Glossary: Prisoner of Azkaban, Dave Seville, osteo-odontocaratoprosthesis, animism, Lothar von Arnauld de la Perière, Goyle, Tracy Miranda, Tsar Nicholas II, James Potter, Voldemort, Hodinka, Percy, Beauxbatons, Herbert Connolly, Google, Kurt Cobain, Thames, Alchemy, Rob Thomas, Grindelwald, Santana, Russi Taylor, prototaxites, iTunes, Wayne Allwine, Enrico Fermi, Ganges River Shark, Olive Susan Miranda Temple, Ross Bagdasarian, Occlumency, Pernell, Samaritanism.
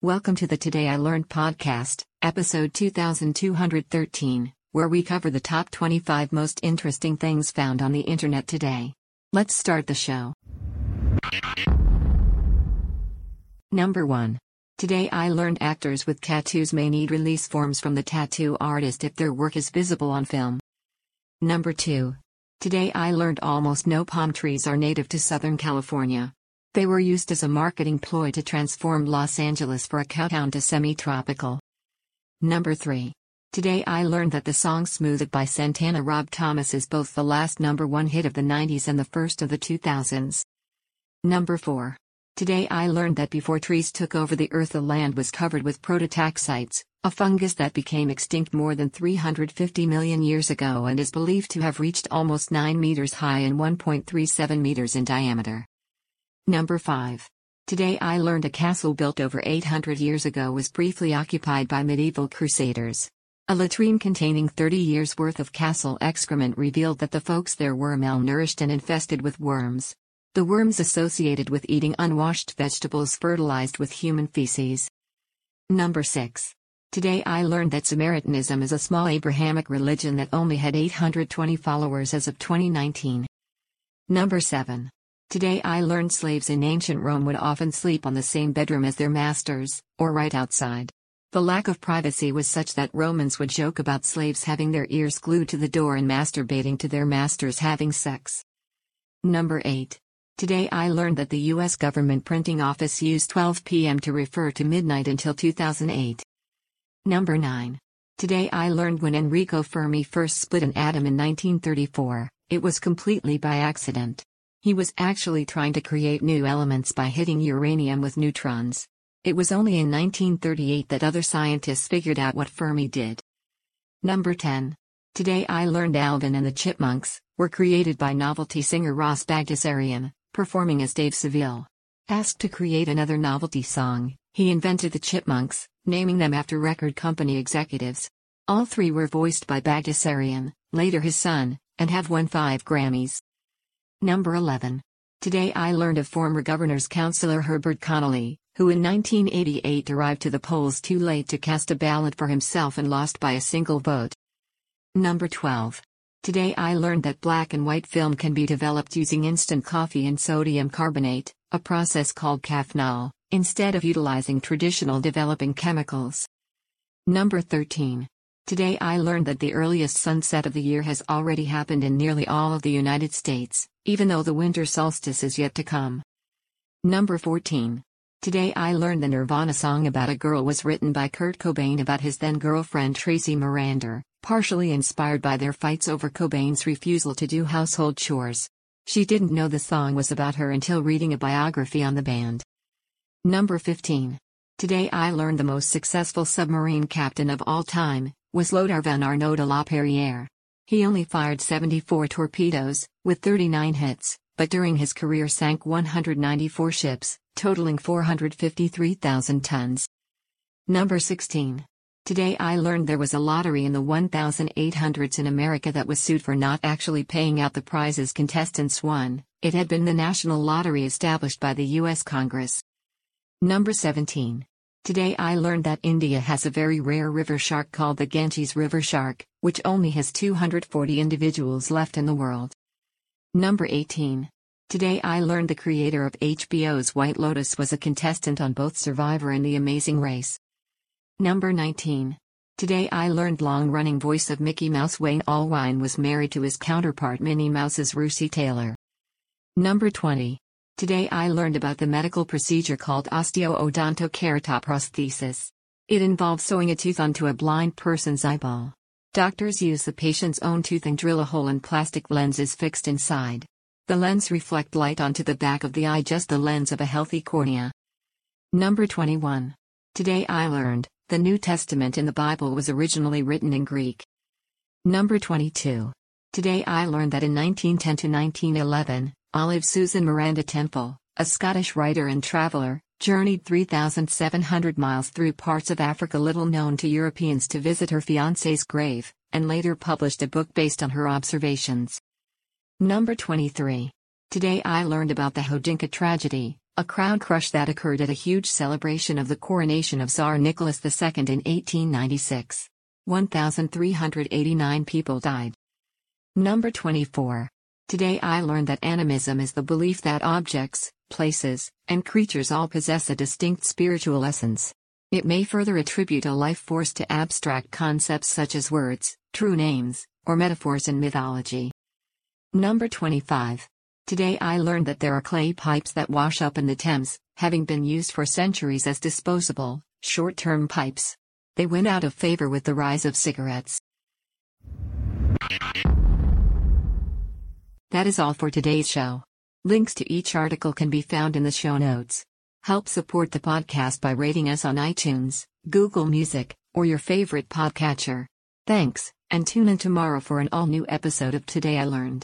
Welcome to the Today I Learned podcast, episode 2213, where we cover the top 25 most interesting things found on the internet today. Let's start the show. Number 1. Today I learned actors with tattoos may need release forms from the tattoo artist if their work is visible on film. Number 2. Today I learned almost no palm trees are native to Southern California. They were used as a marketing ploy to transform Los Angeles for a cowtown to semi-tropical. Number 3. Today I learned that the song Smooth It by Santana Rob Thomas is both the last number one hit of the 90s and the first of the 2000s. Number 4. Today I learned that before trees took over the earth, the land was covered with prototaxites, a fungus that became extinct more than 350 million years ago and is believed to have reached almost 9 meters high and 1.37 meters in diameter. Number 5. Today I learned a castle built over 800 years ago was briefly occupied by medieval crusaders. A latrine containing 30 years' worth of castle excrement revealed that the folks there were malnourished and infested with worms. The worms associated with eating unwashed vegetables fertilized with human feces. Number 6. Today I learned that Samaritanism is a small Abrahamic religion that only had 820 followers as of 2019. Number 7. Today I learned slaves in ancient Rome would often sleep on the same bedroom as their masters, or right outside. The lack of privacy was such that Romans would joke about slaves having their ears glued to the door and masturbating to their masters having sex. Number 8. Today I learned that the U.S. government printing office used 12 p.m. to refer to midnight until 2008. Number 9. Today I learned when Enrico Fermi first split an atom in 1934, it was completely by accident. He was actually trying to create new elements by hitting uranium with neutrons. It was only in 1938 that other scientists figured out what Fermi did. Number 10. Today I learned Alvin and the Chipmunks were created by novelty singer Ross Bagdasarian, performing as Dave Seville. Asked to create another novelty song, he invented the Chipmunks, naming them after record company executives. All three were voiced by Bagdasarian, later his son, and have won 5 Grammys. Number 11. Today I learned of former Governor's Councilor Herbert Connolly, who in 1988 arrived to the polls too late to cast a ballot for himself and lost by a single vote. Number 12. Today I learned that black and white film can be developed using instant coffee and sodium carbonate, a process called Caffenol, instead of utilizing traditional developing chemicals. Number 13. Today I learned that the earliest sunset of the year has already happened in nearly all of the United States, even though the winter solstice is yet to come. Number 14. Today I learned the Nirvana song About a Girl was written by Kurt Cobain about his then-girlfriend Tracy Miranda, partially inspired by their fights over Cobain's refusal to do household chores. She didn't know the song was about her until reading a biography on the band. Number 15. Today I learned the most successful submarine captain of all time was Lothar von Arnauld de la Perière. He only fired 74 torpedoes, with 39 hits, but during his career sank 194 ships, totaling 453,000 tons. Number 16. Today I learned there was a lottery in the 1800s in America that was sued for not actually paying out the prizes contestants won. It had been the national lottery established by the U.S. Congress. Number 17. Today I learned that India has a very rare river shark called the Ganges River Shark, which only has 240 individuals left in the world. Number 18. Today I learned the creator of HBO's White Lotus was a contestant on both Survivor and The Amazing Race. Number 19. Today I learned long-running voice of Mickey Mouse Wayne Allwine was married to his counterpart Minnie Mouse's Russi Taylor. Number 20. Today I learned about the medical procedure called osteo-odontocaratoprosthesis. It involves sewing a tooth onto a blind person's eyeball. Doctors use the patient's own tooth and drill a hole and plastic lenses fixed inside. The lens reflect light onto the back of the eye, just the lens of a healthy cornea. Number 21. Today I learned the New Testament in the Bible was originally written in Greek. Number 22. Today I learned that in 1910 to 1911, Olive Susan Miranda Temple, a Scottish writer and traveler, journeyed 3,700 miles through parts of Africa little known to Europeans to visit her fiancé's grave, and later published a book based on her observations. Number 23. Today I learned about the Hodinka tragedy, a crowd crush that occurred at a huge celebration of the coronation of Tsar Nicholas II in 1896. 1,389 people died. Number 24. Today I learned that animism is the belief that objects, places, and creatures all possess a distinct spiritual essence. It may further attribute a life force to abstract concepts such as words, true names, or metaphors in mythology. Number 25. Today I learned that there are clay pipes that wash up in the Thames, having been used for centuries as disposable, short-term pipes. They went out of favor with the rise of cigarettes. That is all for today's show. Links to each article can be found in the show notes. Help support the podcast by rating us on iTunes, Google Music, or your favorite podcatcher. Thanks, and tune in tomorrow for an all-new episode of Today I Learned.